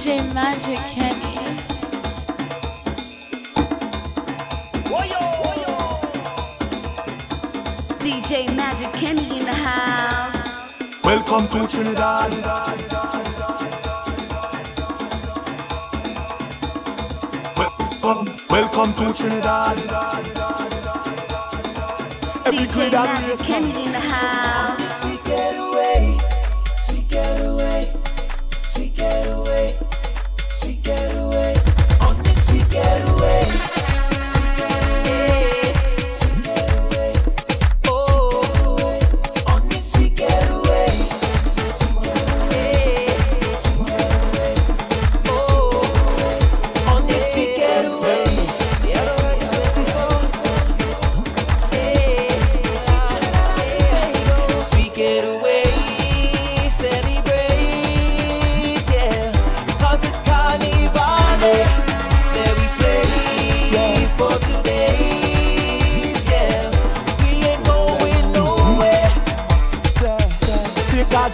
DJ Magic Kenny. DJ Magic Kenny in the house. Welcome to Trinidad. Welcome to Trinidad. DJ Magic Kenny in the house.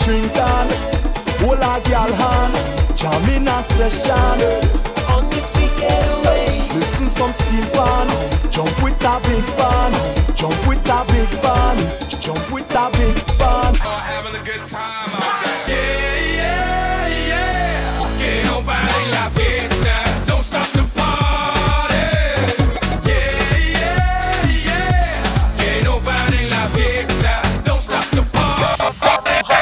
Drink on, hold out your hand, jam in a session. On this we get away. Listen some steel band, jump with a big band, jump with a big band, jump with a big band. Start having a good time out there. Yeah, yeah, yeah. Can't nobody like it now. Don't stop the party. Yeah, yeah, yeah. Can't nobody like it now. Don't stop the party.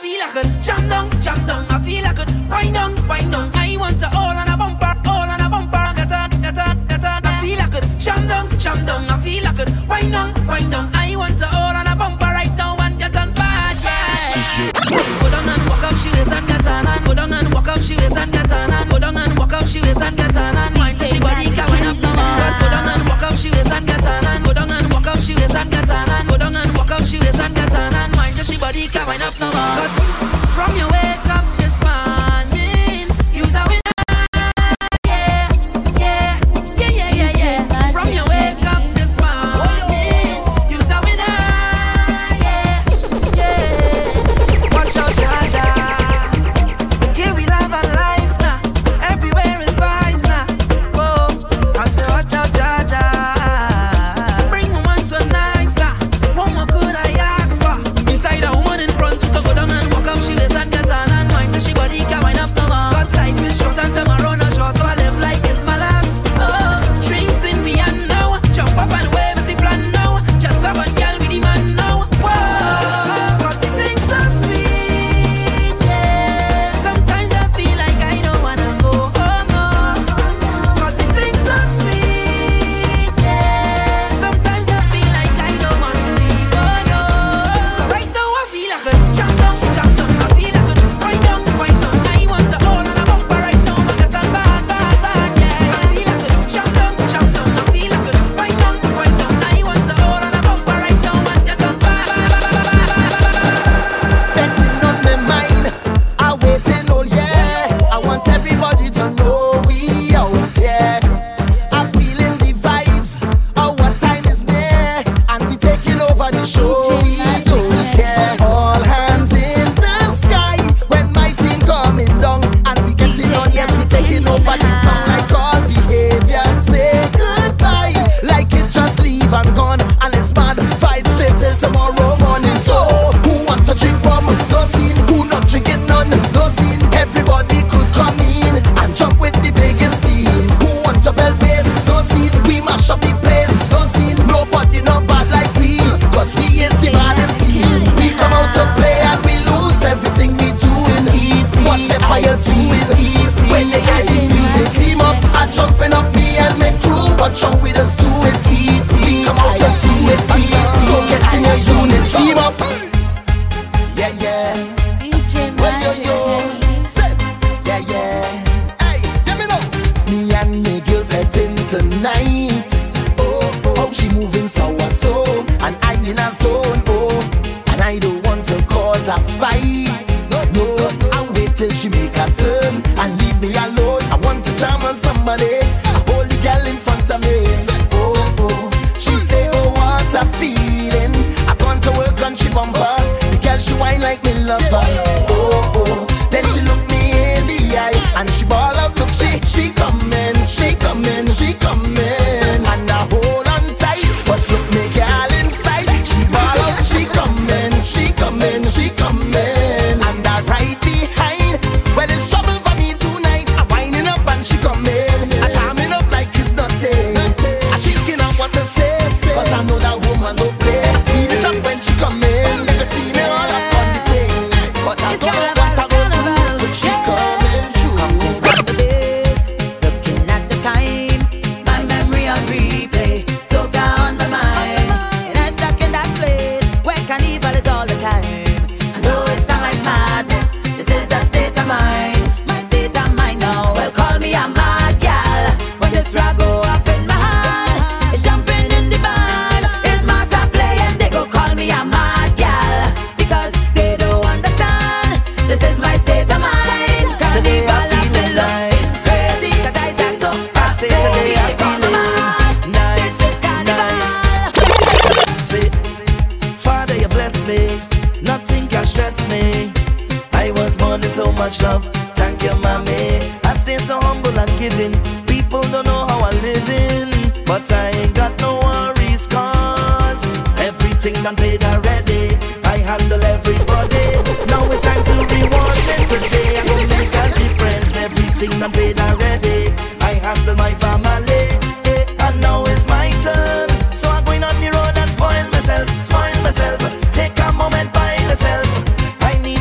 feel I could jam down, I feel I could wind down, I want a all on a bumper, get on, I feel I could jam down, I feel I could wind down, I want a all on a bumper right now and get on bad, yeah. Go down and walk up, she waist and get on, go down and walk up, she waist and get on, go down and walk up, she waist and get on, wine till she body can wind up no more. Go down and walk up, she waist and get on, go down and walk up, she waist and get on, go down and walk up, she waist and get on. She body can't wind up no more. From your wake up this morning, you's a winner. Yeah, yeah, yeah, yeah, yeah, yeah. From your wake up this morning, you's a winner. Yeah, yeah. Watch out, Jaja. Here we love our lives now. Everywhere is vibes now. Whoa, I say watch out, Jaja.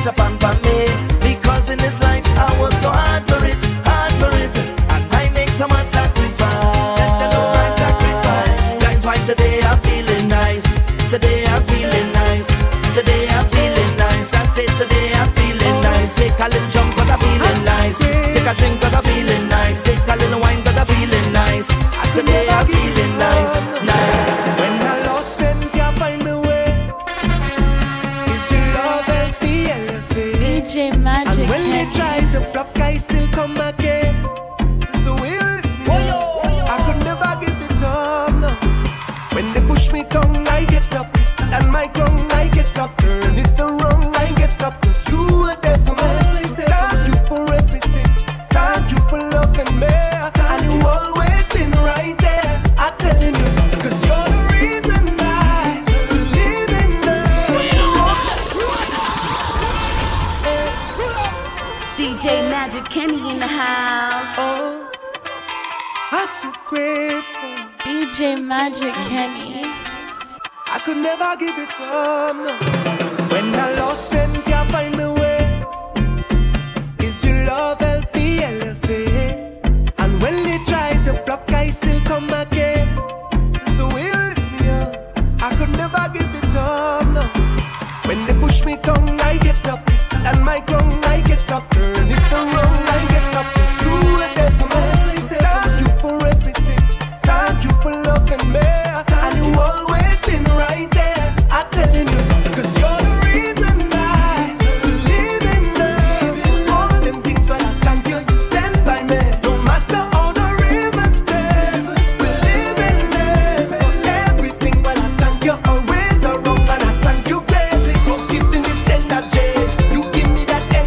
Up on a little jump cause I'm feeling nice. Take a drink cause I'm feeling nice. Take a little wine cause I'm feeling nice. And today I'm feeling nice, nice. When I lost them, can't find my way. Is your love help me elevate? DJ Magic. And when they try to block, I still come again. It's the will is me. I could never give it up, no. When they push me down, I get up. And my tongue, I get up. Turn it around, I get up. Cause you were there for me. Thank you for everything. Thank you for loving me. And you always been right there. I'm telling you. Cause you're the reason I believe in love. DJ Magic Kenny in the house. Oh, I'm so grateful. DJ Magic Kenny. I could never give it up, no. When I lost them, can't find my way. Is your love help me elevate? And when they try to block, I still come again. It's the way you lift me up. I could never give it up, no. When they push me down, I get up. And my tongue, I get up. Turn it around, I get up. Cause you were there for me. Thank you for everything. Thank you for loving me. And you always right there, I'm telling you, cause you're the reason I believe in love. All them things, but I thank you, you stand by me. No matter all the rivers, we live in love. For everything, but I thank you, always around. And I thank you, baby, for giving this energy. You give me that energy.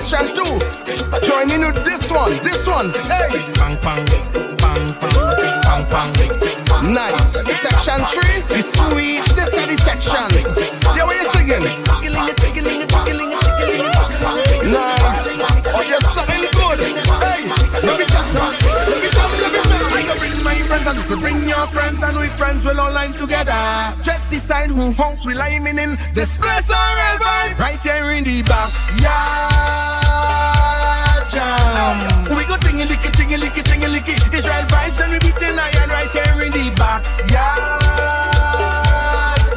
section 2. Join in with this one, hey. Bang, bang, bang, bang, bang, bang. Nice. Section 3, the sweet, this are the sections. Yeah, what you singing? Nice. Oh, you're something good. Hey, let me chat. You bring my friends and you could bring your friends, and we friends will all line together. Just decide who hosts we lining in this place or ever. Right here in the backyard jam. We go tingy licky tingy licky tingy licky. Israel vibes and we beating iron right here in the backyard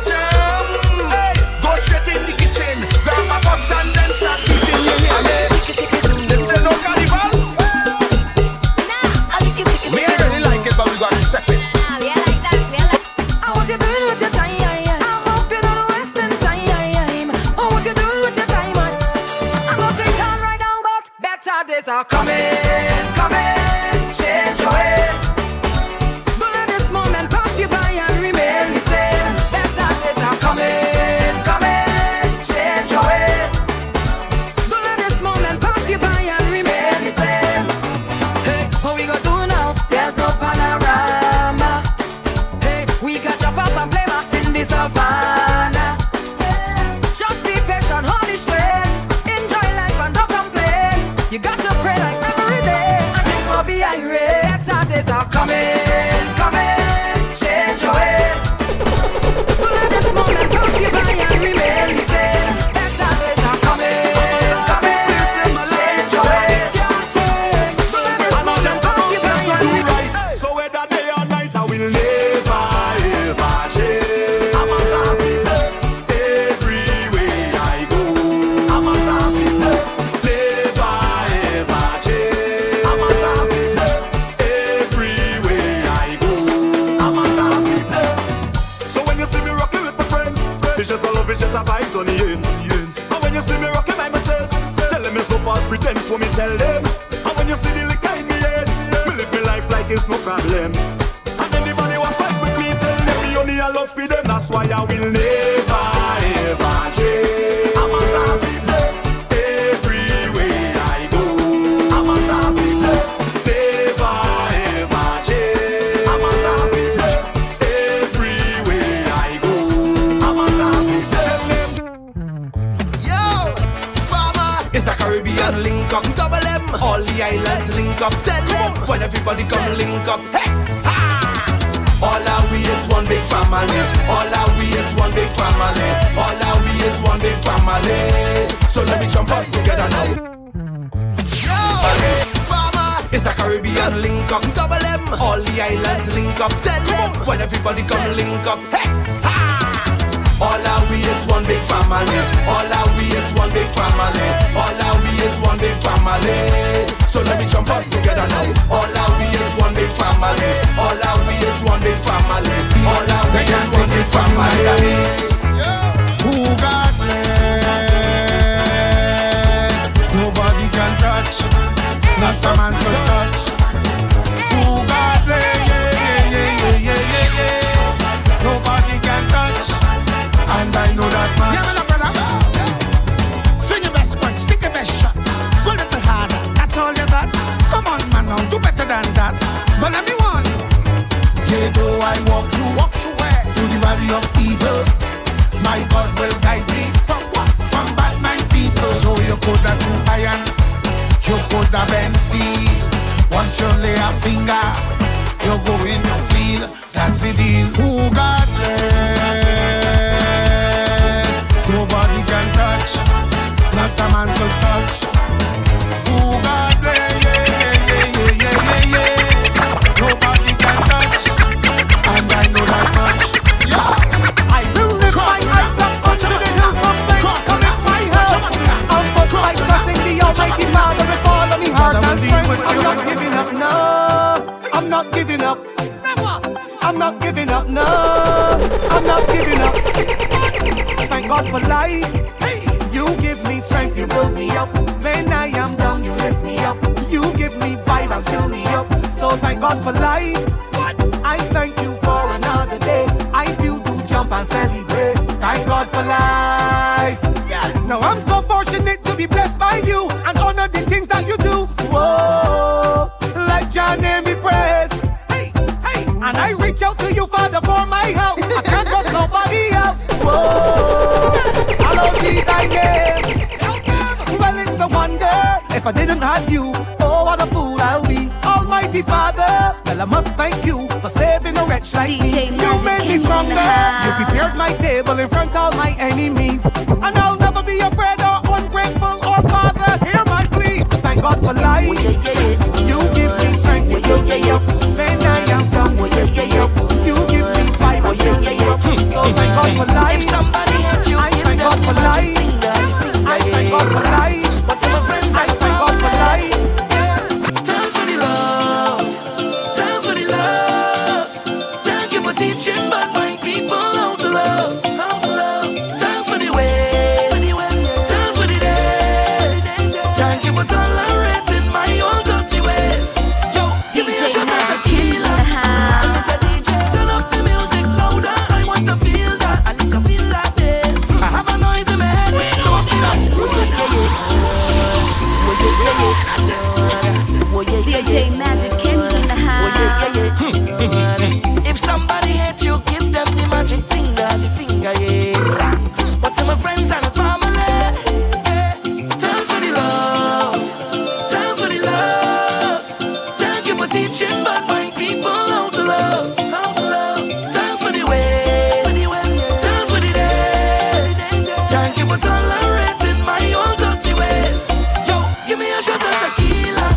jam. Hey, go straight in the kitchen, grab a pot and then start eating your meal. This is no carnival. Me I really like it, but we gotta set it. Come in, change your ways. Don't let this moment pass you by and remain the same. Better days are coming. Come in, change your ways. Don't let this moment pass you by and remain the same. Hey, what we gonna do now? There's no panorama. Hey, we can jump up and play mass in the savannah. Hey, just be patient, hold it straight. Enjoy life and don't complain. You got to pray like that. Better days are coming, change your ways. Don't let this moment pass you by and remain the same. Better days are coming, change your ways. Don't let this moment pass you by and remain. So whether day or night, I will never ever change. I'm a happiness every way I go. I'm a happiness. It's just a vibes on the ends. And when you see me rocking by myself, tell them it's no false pretense, so me tell them. And when you see the liquor in me head, me live my life like it's no problem. And anybody who fight with me, tell them me only a love for them. That's why I will never ever change. I'm a happiness every way I go. I'm a happiness. Link up, double M. All the islands link up, tell them. When everybody come link up, hey, ha! All our we is one big family. All our we is one big family. All our we is one big family. So let me jump up together now. Yo! It's a Caribbean link up, double M. All the islands link up, tell them. When everybody come link up, hey, ha! All our we is one big family. All our we is one big family. All our we is one big family. So let me jump up together now. All our we is one big family. All our we is one big family. All our we is one big family. Who got blessed? Nobody can touch. Not a man can touch. Who got blessed? Yeah. Nobody can touch. And I know that much. Yeah, my brother. Swing your best punch, stick your best shot. Go a little harder, that's all you got. Come on, man, now do better than that. But let me warn you. Yeah, though I walk through where? Through the valley of evil. My God will guide me from what? From bad mind people. So you could have through iron, you could have been steel. Once you lay a finger, you go in, you feel. That's the deal. Who got blessed? Nobody can touch, not a man to touch. Who got it? Yeah. Nobody can touch, and I know that much. Yeah, I will lift my eyes up unto the hills from whence cometh my help. I'm but I trusting the Almighty Father with all of me heart and strength. I'm not giving up. I'm not giving up. No, I'm not giving up. Thank God for life. Hey. You give me strength, you build me up. When I am down, you lift me up. You give me vibe and fill me up. So thank God for life. What? I thank you for another day. I feel to jump and celebrate. Thank God for life. Yes. Now I'm so fortunate to be blessed by you. And If I didn't have you, oh what a fool I'll be. Almighty Father, well I must thank you for saving a wretch like DJ me. You made me stronger. You prepared my table in front of all my enemies, and I'll never be afraid or ungrateful. Or Father, hear my plea. Thank God for life. You give me strength. When I am down, you give me fight. So thank God for life. If somebody had you, I thank God for life. I thank God for life. DJ Magic Kenny in the house. If somebody hate you, give them the magic finger, yeah. But to my friends and family, yeah. Thanks for the love, Thank you for teaching bad mind people how to love, Thanks for the way, Thanks for the days. Thank you for tolerating my own dirty ways. Yo, give me a shot at tequila.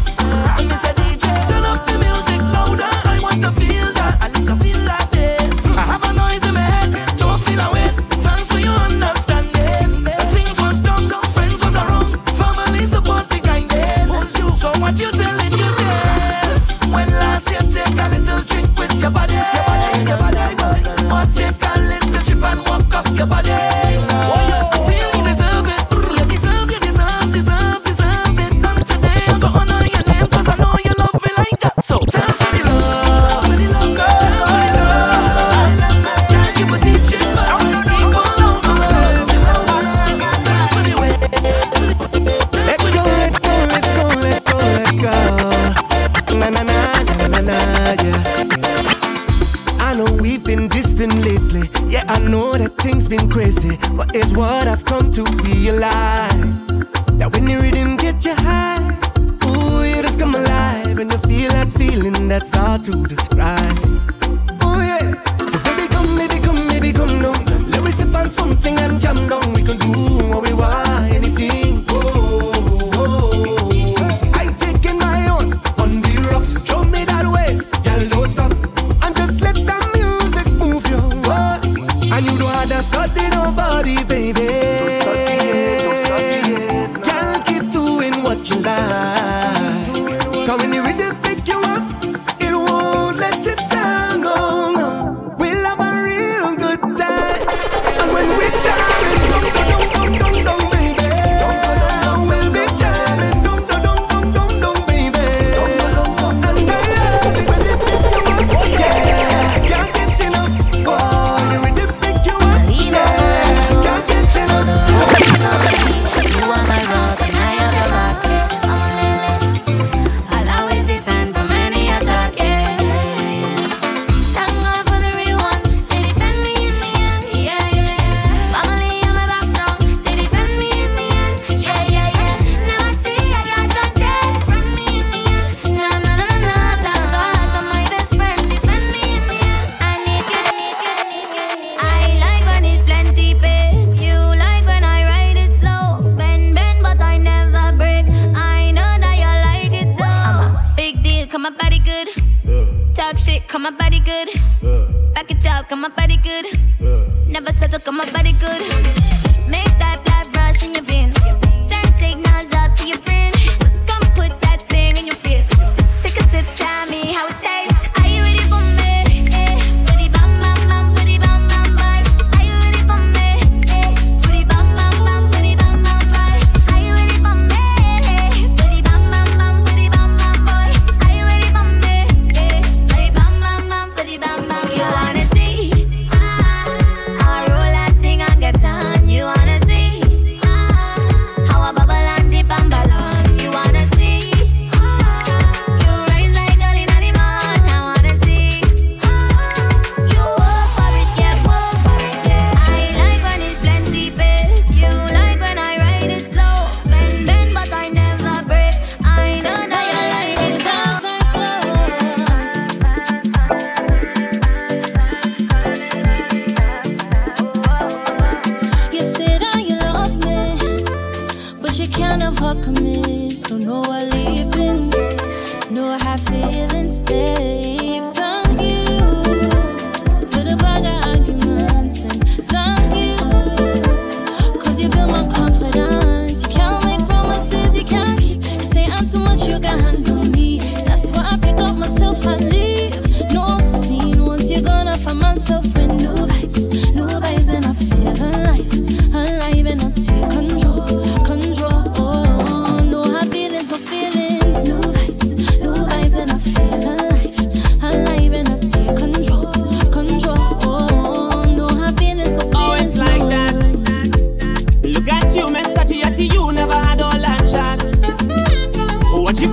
You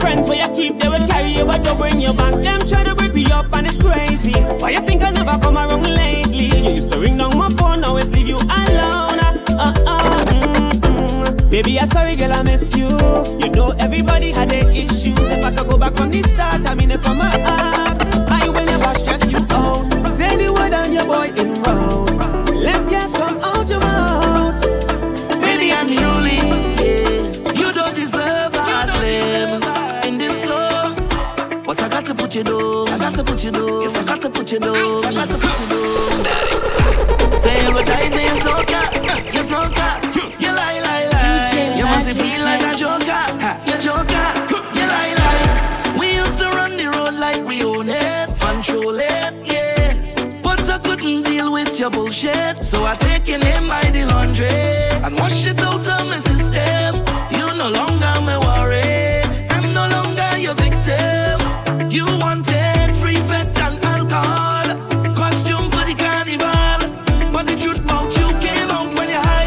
friends where you keep, they will carry you, but they'll bring you back. Them try to break me up and it's crazy. Why you think I never come around lately? You used to ring down my phone, always leave you alone. Baby, I'm sorry, girl, I miss you. You know everybody had their issues. If I could go back from the start, I mean it from my heart, I will never stress you out. Say the word and your boy in round. Let gas come out your mouth. Baby, I'm truly. You don't deserve a blame in this love. But I got to put you down. I got to put you down. Yes, I got to put you down. I got to put you down. Say you're a guy, say you're so cat. You're so cat. You lie. You must feel like a joker, you joker, you lie. We used to run the road like we own it, control it, yeah. But I couldn't deal with your bullshit, so I take your name by the laundry and wash it out of my system. You no longer my worry, I'm no longer your victim. You wanted free fat and alcohol, costume for the carnival, but the truth about you came out when you're high.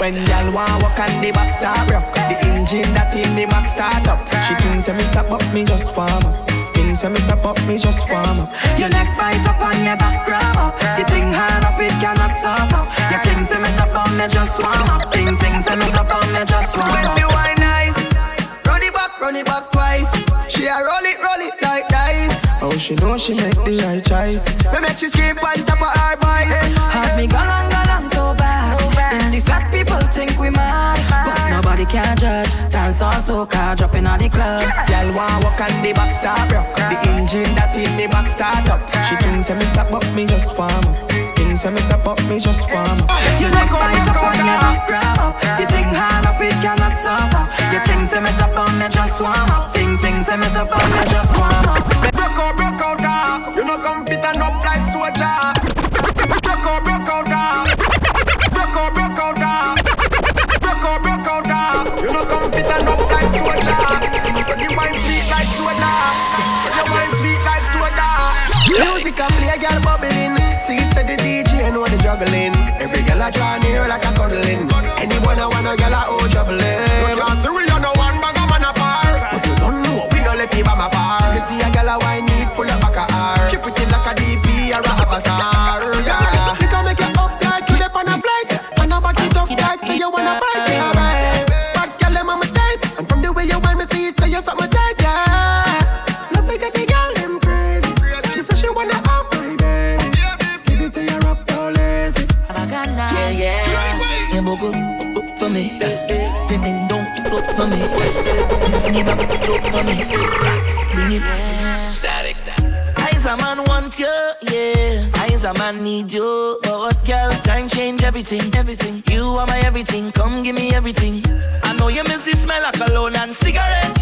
When y'all wanna walk on the back stop, bro. The engine that's in the back start up. She thinks that me stop up, me just warm up. Things that me stop up, me just warm up. Your neck bite up on your back grab up. You think hard up, it cannot stop up. Your things that me stop on, me just warm up. Things that me stop on, me just warm up. When me wine nice, run it back twice. She a roll it like dice. Oh, she know she make the right choice. Me make she scream on top of her voice. Have me galang so bad. In the flat people think we mad, but nobody can judge. Dance on soca, dropping on the club. Y'all wanna walk on the back stop, bro. The engine that's in the back start up. She thinks that me stop up, me just warm up. Things that me stop up, me just warm up. You like bite up on your back grab up. You think hard up, it cannot stop up. You think that me stop on, me just warm up. Things that me stop on, me just warm up. Broke out, dog. You no come fit and up like soldier. Broke out, dog. Broke out, you know come fit and up like soda. So the wine sweet like soda. Music a play, girl bubbling. See it to the DJ and know the juggling. Every girl a draw near like a cuddling. Anyone a wanna girl a old juggling. But you see we no one bag a man a par. But you don't know we no let people a par. You see a girl a wine need full of back a R. Keep it in like a DP or a avatar. You can make it up like you dip on a flight. So you wanna fight, yeah, right? Bad girl, them on my type. And from the way you want me see it, so you suck my tight, yeah. Love me, get the girl, them crazy. You say she wanna up my baby. Give it to your up, no lazy. Yeah, yeah. You book up for me. Tipping don't up for me. Tipping it up for me. Bring it. Static. Eyes a man want you, yeah. Eyes a man need you. But girl, time change everything. You are my everything, come give me everything. I know you miss the smell of cologne and cigarette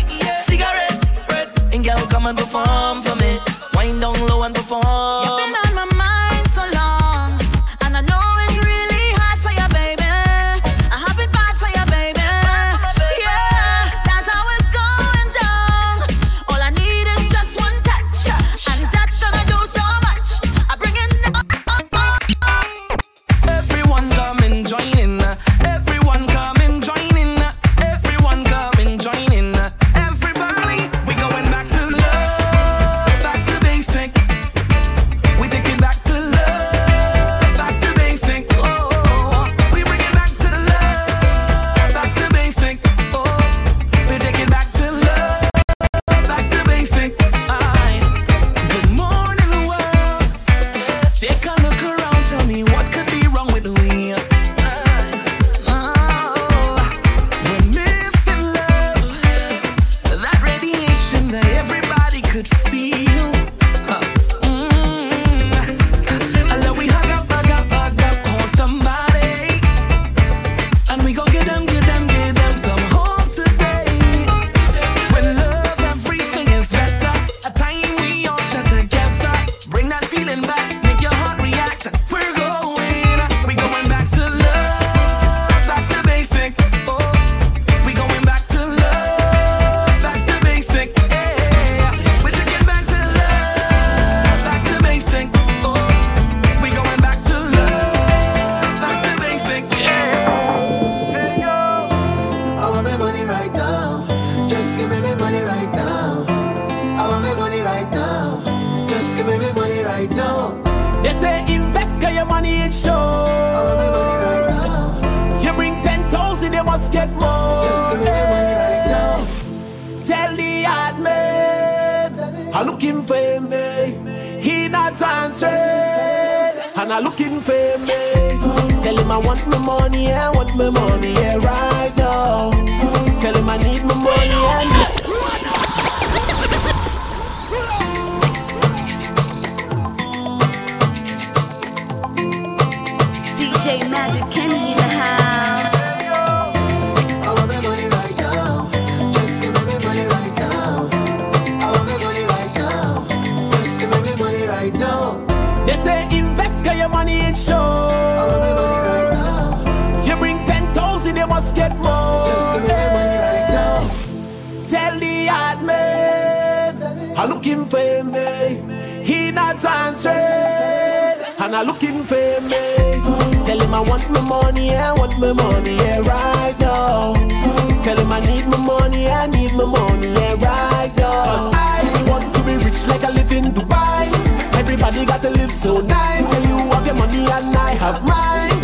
breath. And girl, come and perform for me. Wind down low and perform. You've been on my mind so long, and I know it's really hard for you, baby. I have it bad for you, baby. Yeah, need show. You bring 10,000, they must get more. Tell the hard man I looking for me. He not answering, and I looking for me. Tell him I want my money, I want my money, yeah, right now. Tell him I need my money, and DJ Magic Kenny in the house. I want my money right now. Just give me my money right now. I want my money right now. Just give me my money right now. They say invest, get your money in show. I want my money right now. You bring 10,000, they must get more. Just give me my money right now. Tell the hard man I'm looking for me. He not answering, and I'm looking for me. Tell him I want my money, I want my money, yeah, right now. Tell him I need my money, yeah, right now. 'Cause I want to be rich like I live in Dubai. Everybody got to live so nice. And you have your money and I have mine,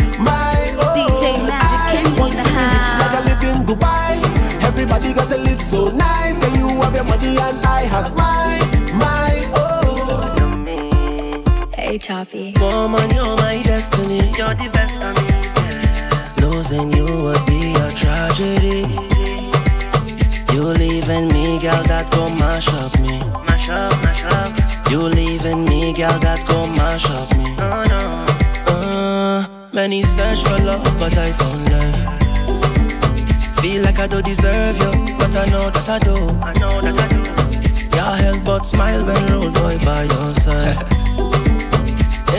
oh. DJ Magic Kenny want to be rich like I live in Dubai. Everybody got to live so nice. And you have your money and I have mine, oh. Hey, Choppy. Woman, you're my destiny. You're the best of me. Yeah. Losing you would be a tragedy. You leaving me, girl, that go mash up me. Mash up. You leaving me, girl, that go mash up me. Oh no. Many search for love, but I found love. Feel like I don't deserve you, but I know that I do. Can't help but smile when roll boy by your side.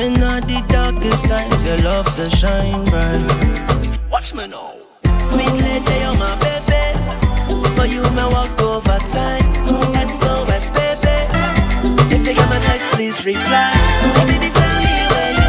In the darkest times, your love to shine bright. Watch me now. Sweet lady, you're my baby. For you, my walk over time. SOS, baby. If you get my text, please reply. Oh, baby, tell me where you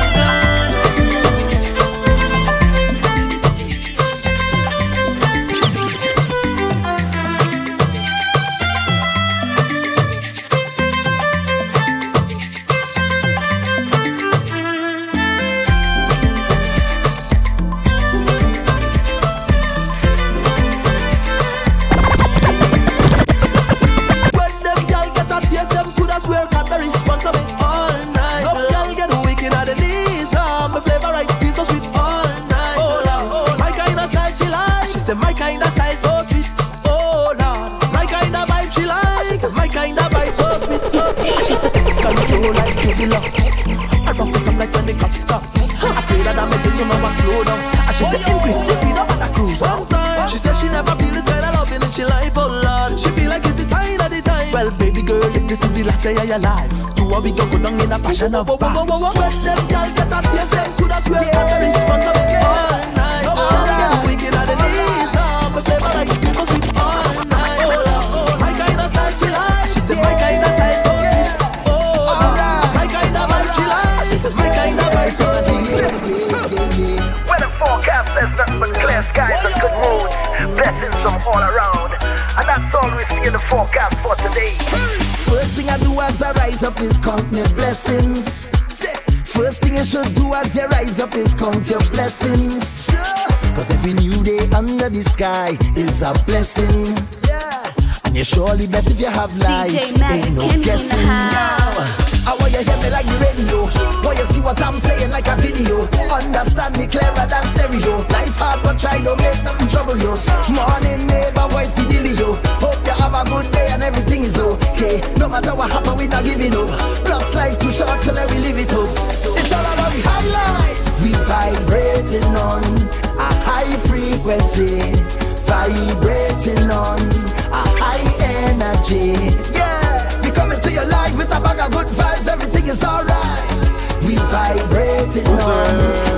say your life. To what we go down in a passion of vibes. When them girl get a taste, them coulda swear that the rich man all night. No girl get wicked at the knees. My flavor like it goes sweet all night. My kind of style she like. She said my kind of style so sweet. My kind of vibe she like. She said my kind of vibe so sweet. When the forecast says nothing but clear skies and good mood, blessings from all around, and that's all we see in the forecast for today. First thing I do as I rise up is count my blessings. First thing you should do as you rise up is count your blessings. 'Cause every new day under the sky is a blessing. And you're surely blessed if you have life. Ain't no guessing now. I want you hear me like the radio. Want you see what I'm saying like a video. Understand me clearer than stereo. Life hard but try don't make nothing trouble you. Morning neighbor, voice the dealio. Hope you have a good day and everything is okay. No matter what happen, we not giving up. Plus life too short, so let we live it up. It's all about the high life. We vibrating on a high frequency. Vibrating on a high energy, yeah. We coming to your life with a bag of good vibes. Everything is alright. We vibrating on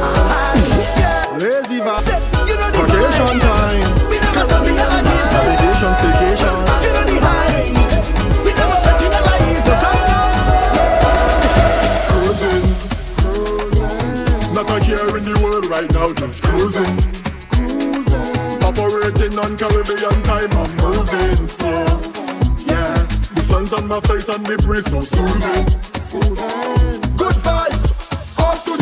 a high, yeah. Raise your vibe. You know the vacation time. We never stop the energy. Validation, staycation. You know the highs. We never ease the sun down. Cruising. Not a care in the world right now. Just cruising. Operating on Caribbean time, I'm moving slow. Yeah, the sun's on my face and the breeze so soothing. Good vibes, off to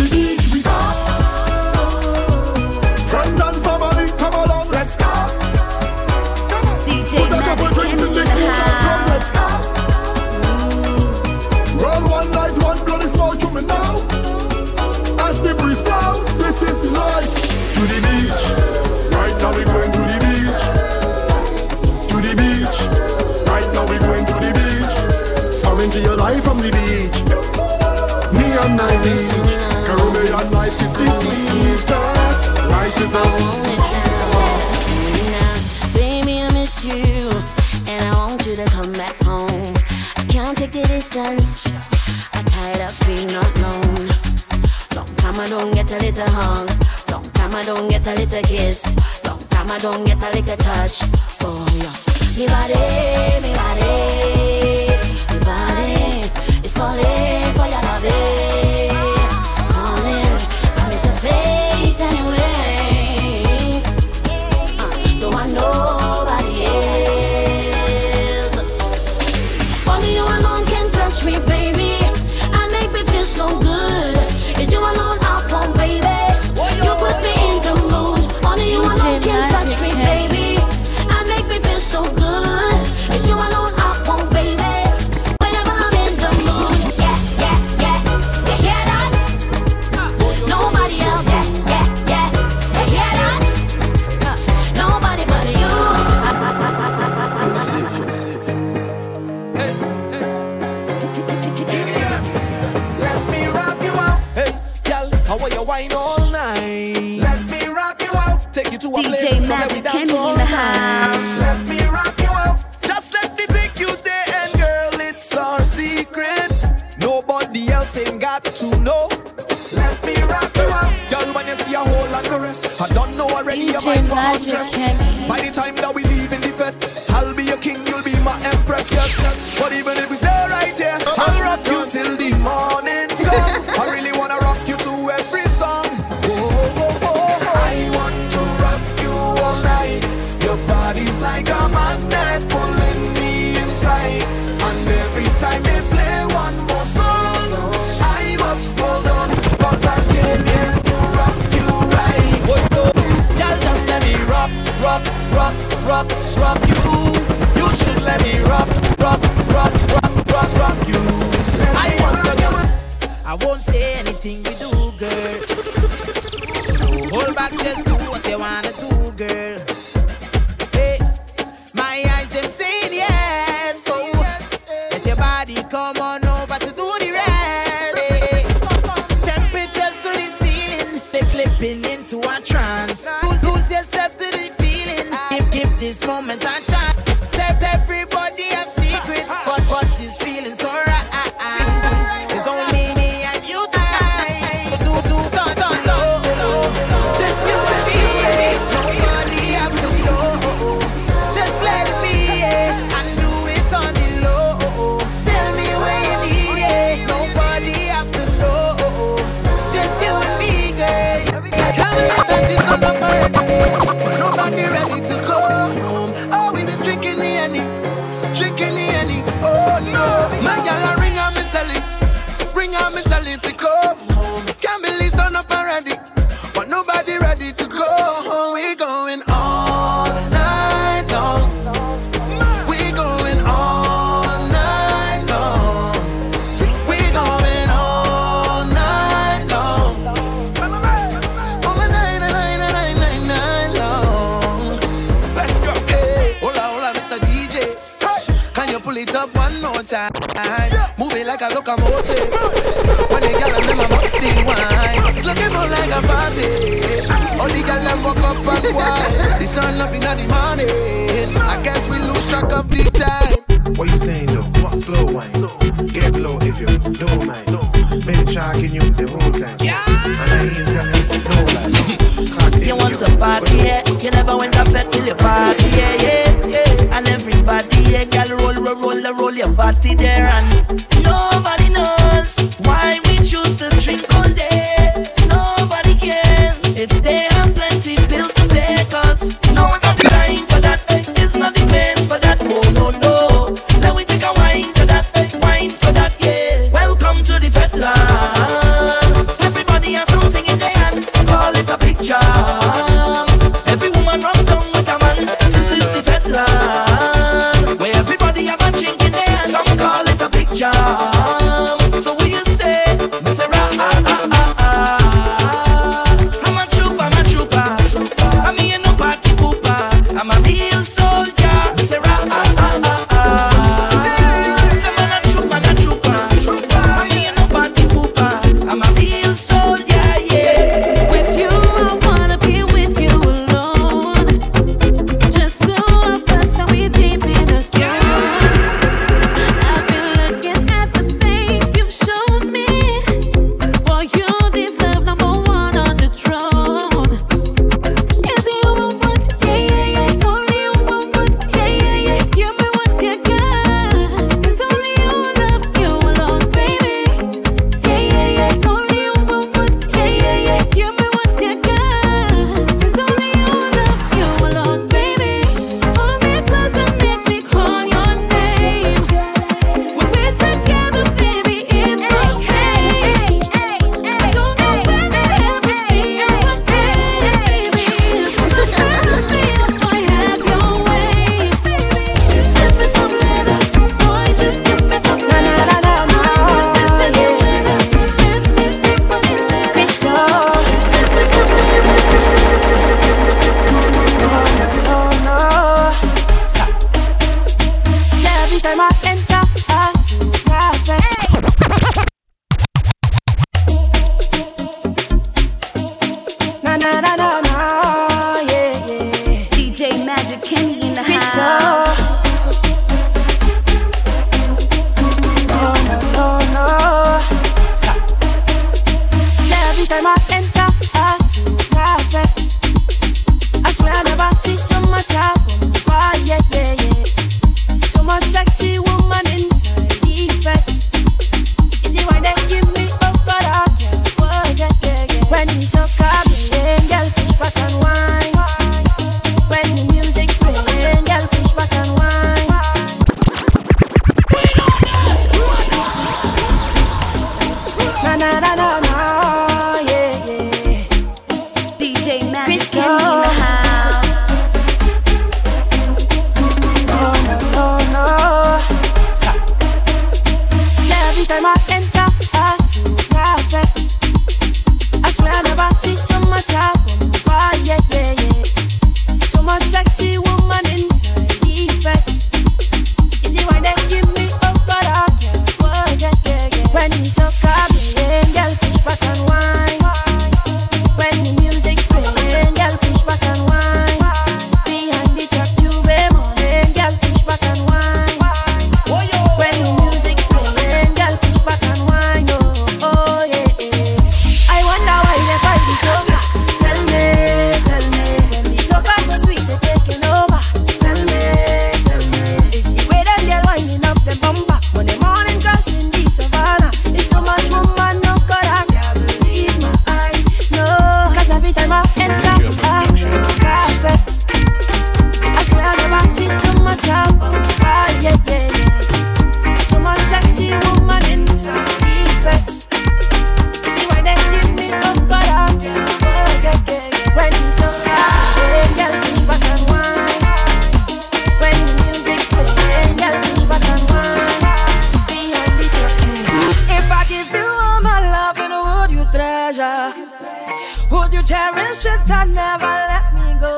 strength that never let me go.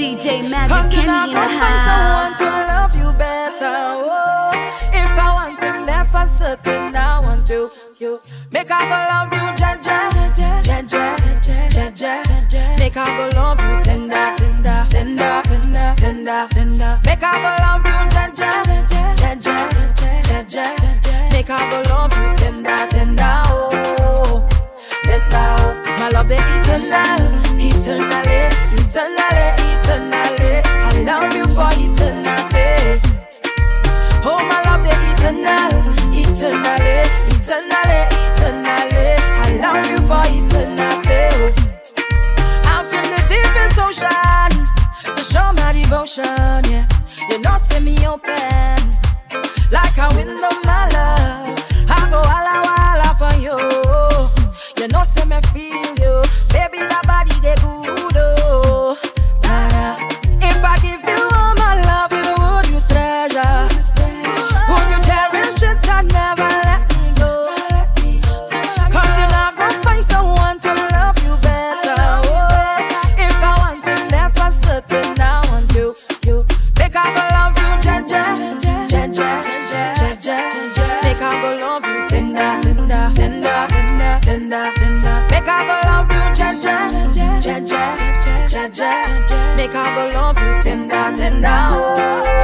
DJ Magic Kenny in the house. Cause if I can find someone to love you better, oh. If I want to there for certain, I want to you. Make I go love you, Jaja, Jaja, Jaja. Make I go love you, tender, tender, tender, tender, tender, tender. Make I go love you, Jaja, Jaja, Jaja. Make I go love you, tender, tender, oh, tender, oh. My love the eternal, eternally, eternally, eternally. I love you for eternity. Oh, my love the eternal, eternally, eternally, eternally. I love you for eternity. Out in the deepest ocean, to show my devotion, yeah. You know, see me open, like a window, my love. I go walla walla for you. You know, say me feel you, baby. That body they good, oh. Nah. If I give you all my love, would you treasure? Would you cherish it and never let me go? Cause you're not gonna find someone to love you better. Oh. If I want to never certain, I want you, you. Make I go love you, Jaja, Jaja, Jaja. Make I go love you, tender, tender, tender, tender, tender. Make I go love you, Jaja, Jaja, Jaja, Jaja. Make I go love you, tender, tender, oh.